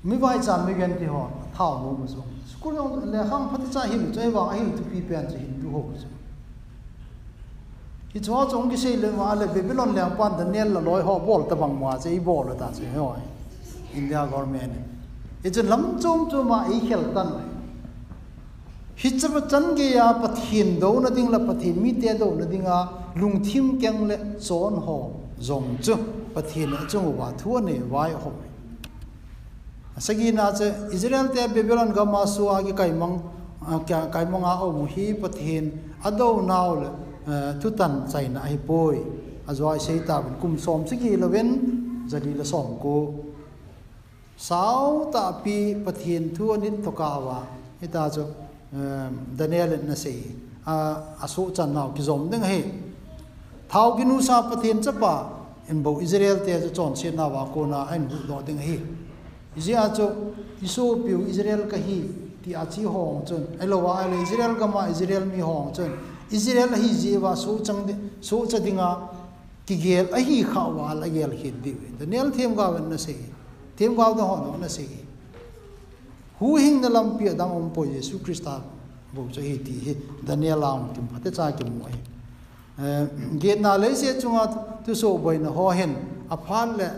mi vai cha mi gen ti ho thao mo mo so school le hang phat cha him chai wa him tu pi pen him du ho so ki chaw chong ki sei le wa le Babylon le pan Daniel la loi ho bol ta bang ma chei bol la ta chei ho India government e chen lam chom chu ma e khel tan hi cham chan ge ya pathin do na ding la pathin mi te do na ding a lung thim keng le chon ho zom chu pathin a chung wa thu ne wai ho Sagina che Israel te Babylon ga ma suwa ki kaimang a o muhi pathin ado naul tutan chaina hi poi azwa seita kum som sigi lawen jadi la som ko sau ta pi pathin thu anit tokawa eta jo Daniel na sei aso chan naw ki zom ding he thau ki nu sa pathin chapa in bo Israel te chon se na wa ko na an bu do ding he Israel cho iso piu Israel ka hi ti achi hong chon elowa ale Israel ka ma Israel mi hong chon Israel hi jewa so chang de so chadinga ki gel a hi khawa la gel hi di the nel Thiemgau na se Thiemgau da hon na se hu hing na lam pi dang om po Jesu Christa bo cho hi ti hi Daniel am kim phate cha kim moi ge na le se chunga tu so boi na ho hen aphan le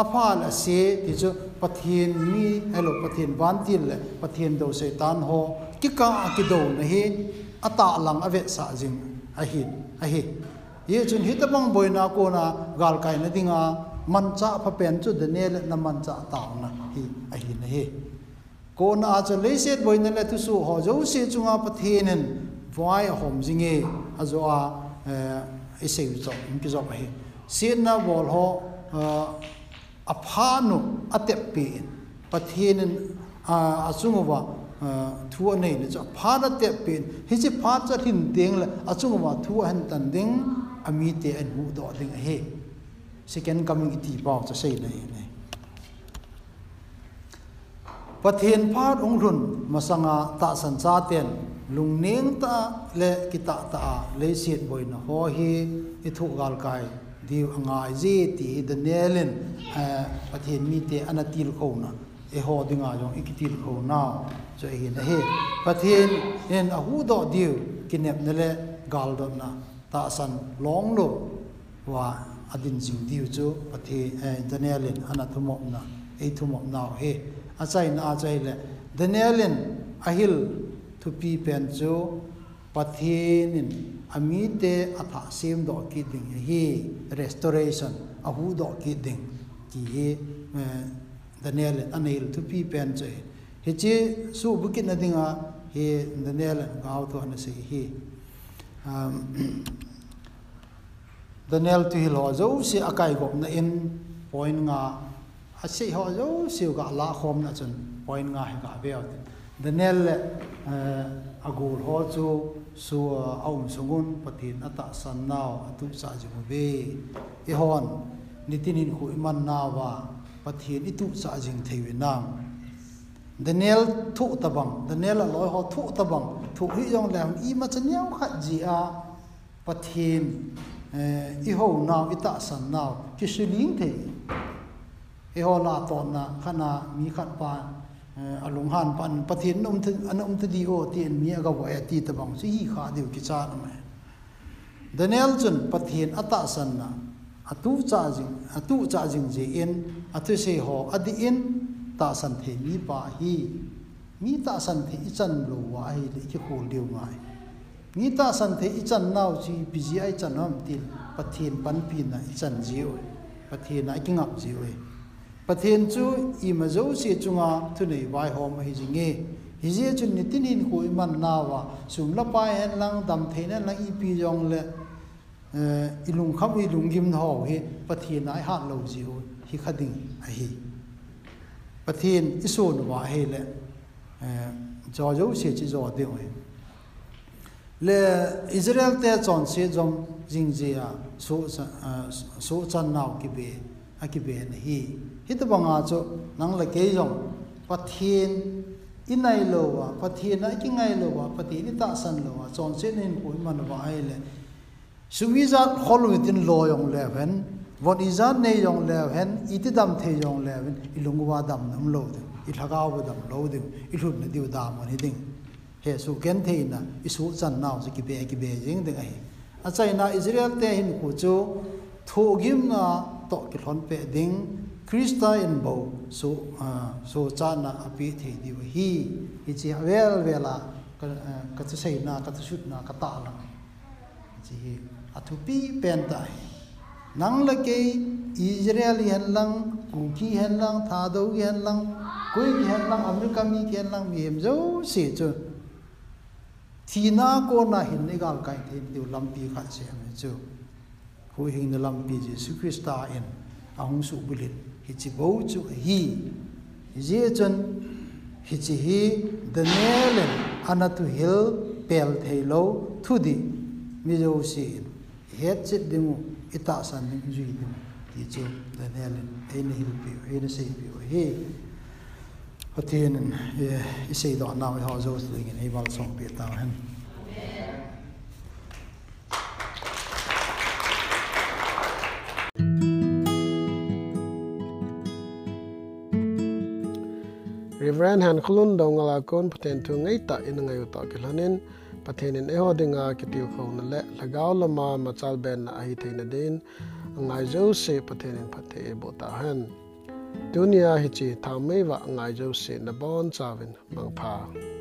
apal ase ti chu pathin mi elo pathin vantil le pathin do setan ho kika ki do na he ata lang ave sa jing a hi ye chun hitabang boina ko na gal kai na dinga mancha pha pen chu de ne na mancha ta na hi a hi na he ko na a chu le set boina le tu su ho jo se chunga pathinen voi hom jinge azwa e se jo ki jo ba he sin na bol ho aphano atepe pathinen achungwa thu nei ne cha phana tepe he che pha cha thin ding la achungwa thu han tan ding ami te an hu do ding he second coming ti ba cha sei nei ne pathin phat ongrun masanga ta san cha ten lungneng ta le kita ta le sit boina ho hi ithu gal kai di anga ji ti the nelen pathin mi te anatil khona e ho dinga jong ikitil kho na cho hin he pathin en ahu do diu kinep nele gal do na ta san long lo wa adin jing diu chu pathe Danielin anathumop na eithumop naw he achai na achai le Danielin ahil to pi pen chu pathin amite atha sem do ki ding he restoration ahu do ki ding ki he Daniel anel to pi pen che he che su bukin na dinga he Daniel gaw to na se he Daniel to hilo zo si akai gop na in point nga asi ho zo si ga la khom na chun point nga he ga be Daniel agul ho chu so aum sungun patin ata san naw atu sa jumbe e hon nitinin khu iman nawa pathin itu sa jing theiwe nam Daniel thu tabang Daniel loi ho thu tabang thu hi jong lam I ma chaniaw kha ji a pathin e ho naw ita san naw kishiling thei e ho la ton na khana mi khat pa alung han pan pathin anom tu di o tin mi aga wa ti tabang si hi kha deu ki cha nam Daniel chun pathin ata san na atu cha jing je in atu se ho adi in ta san the mi pa hi mi ta san the i chan lo wa ai le ki khol deu ngai mi ta san the i chan naw chi pji ai chan nam tin pathin pan pin na i chan jiu pathin na ki ngap jiu pathin chu imazo se chunga thunei vai hom hi jinge hi je chun nitinin ko iman nawa sumla pa en lang dam theina la ipi jong le ilung kham ilung gim ho he pathin ai han lo ji ho hi khading a hi pathin isun wa he le jojo se chi zo de hoy le Israel te chon se jong jingjia so chan naw ki be a ki be na hi hitbanga cho nang la ke jong pathin inai lowa pathin ai kingai lowa pathin ta san lowa chon se nin ko man wa ai le sumizat holwitin loyong leven what is that ne yong leven itidam the yong leven ilungwa dam nam lo de ithagaw dam lo de ithut na diu dam ani ding he su ken theina isu chan naw ji ki be jing de ai a china Israel te hin ku chu thogim na to ki thon pe ding Krista in bo so chana api the diu hi chi awel vela ka chu sei na ka chu na ka ta na chi athupi penta nang lake Israel yan lang kuki yan lang thado yan lang koi yan lang America mi yan lang miem zo se chu thina ko na hin gal kai the diu lampi kha se me chu ko hin lampi Jesus Christ in ahung su bulin hichi bo chu hi je chon hichi hi Daniel anatu hil pel thelo thudi mizo si het chit demu ita san ding ji demu ti chu Daniel en hil pe en se pe he hatin e se do na ho zo ding en bal song pe ta han Reverend Henkulun Dungal Akon Kihunna Anangai Khomeitin pathin ehodinga kitiu khona le Hargaulama machal ben ahi theina din angai jo se pathin phathe bota han dunia hichi thameiwa angai jo se na bon chawin mangpha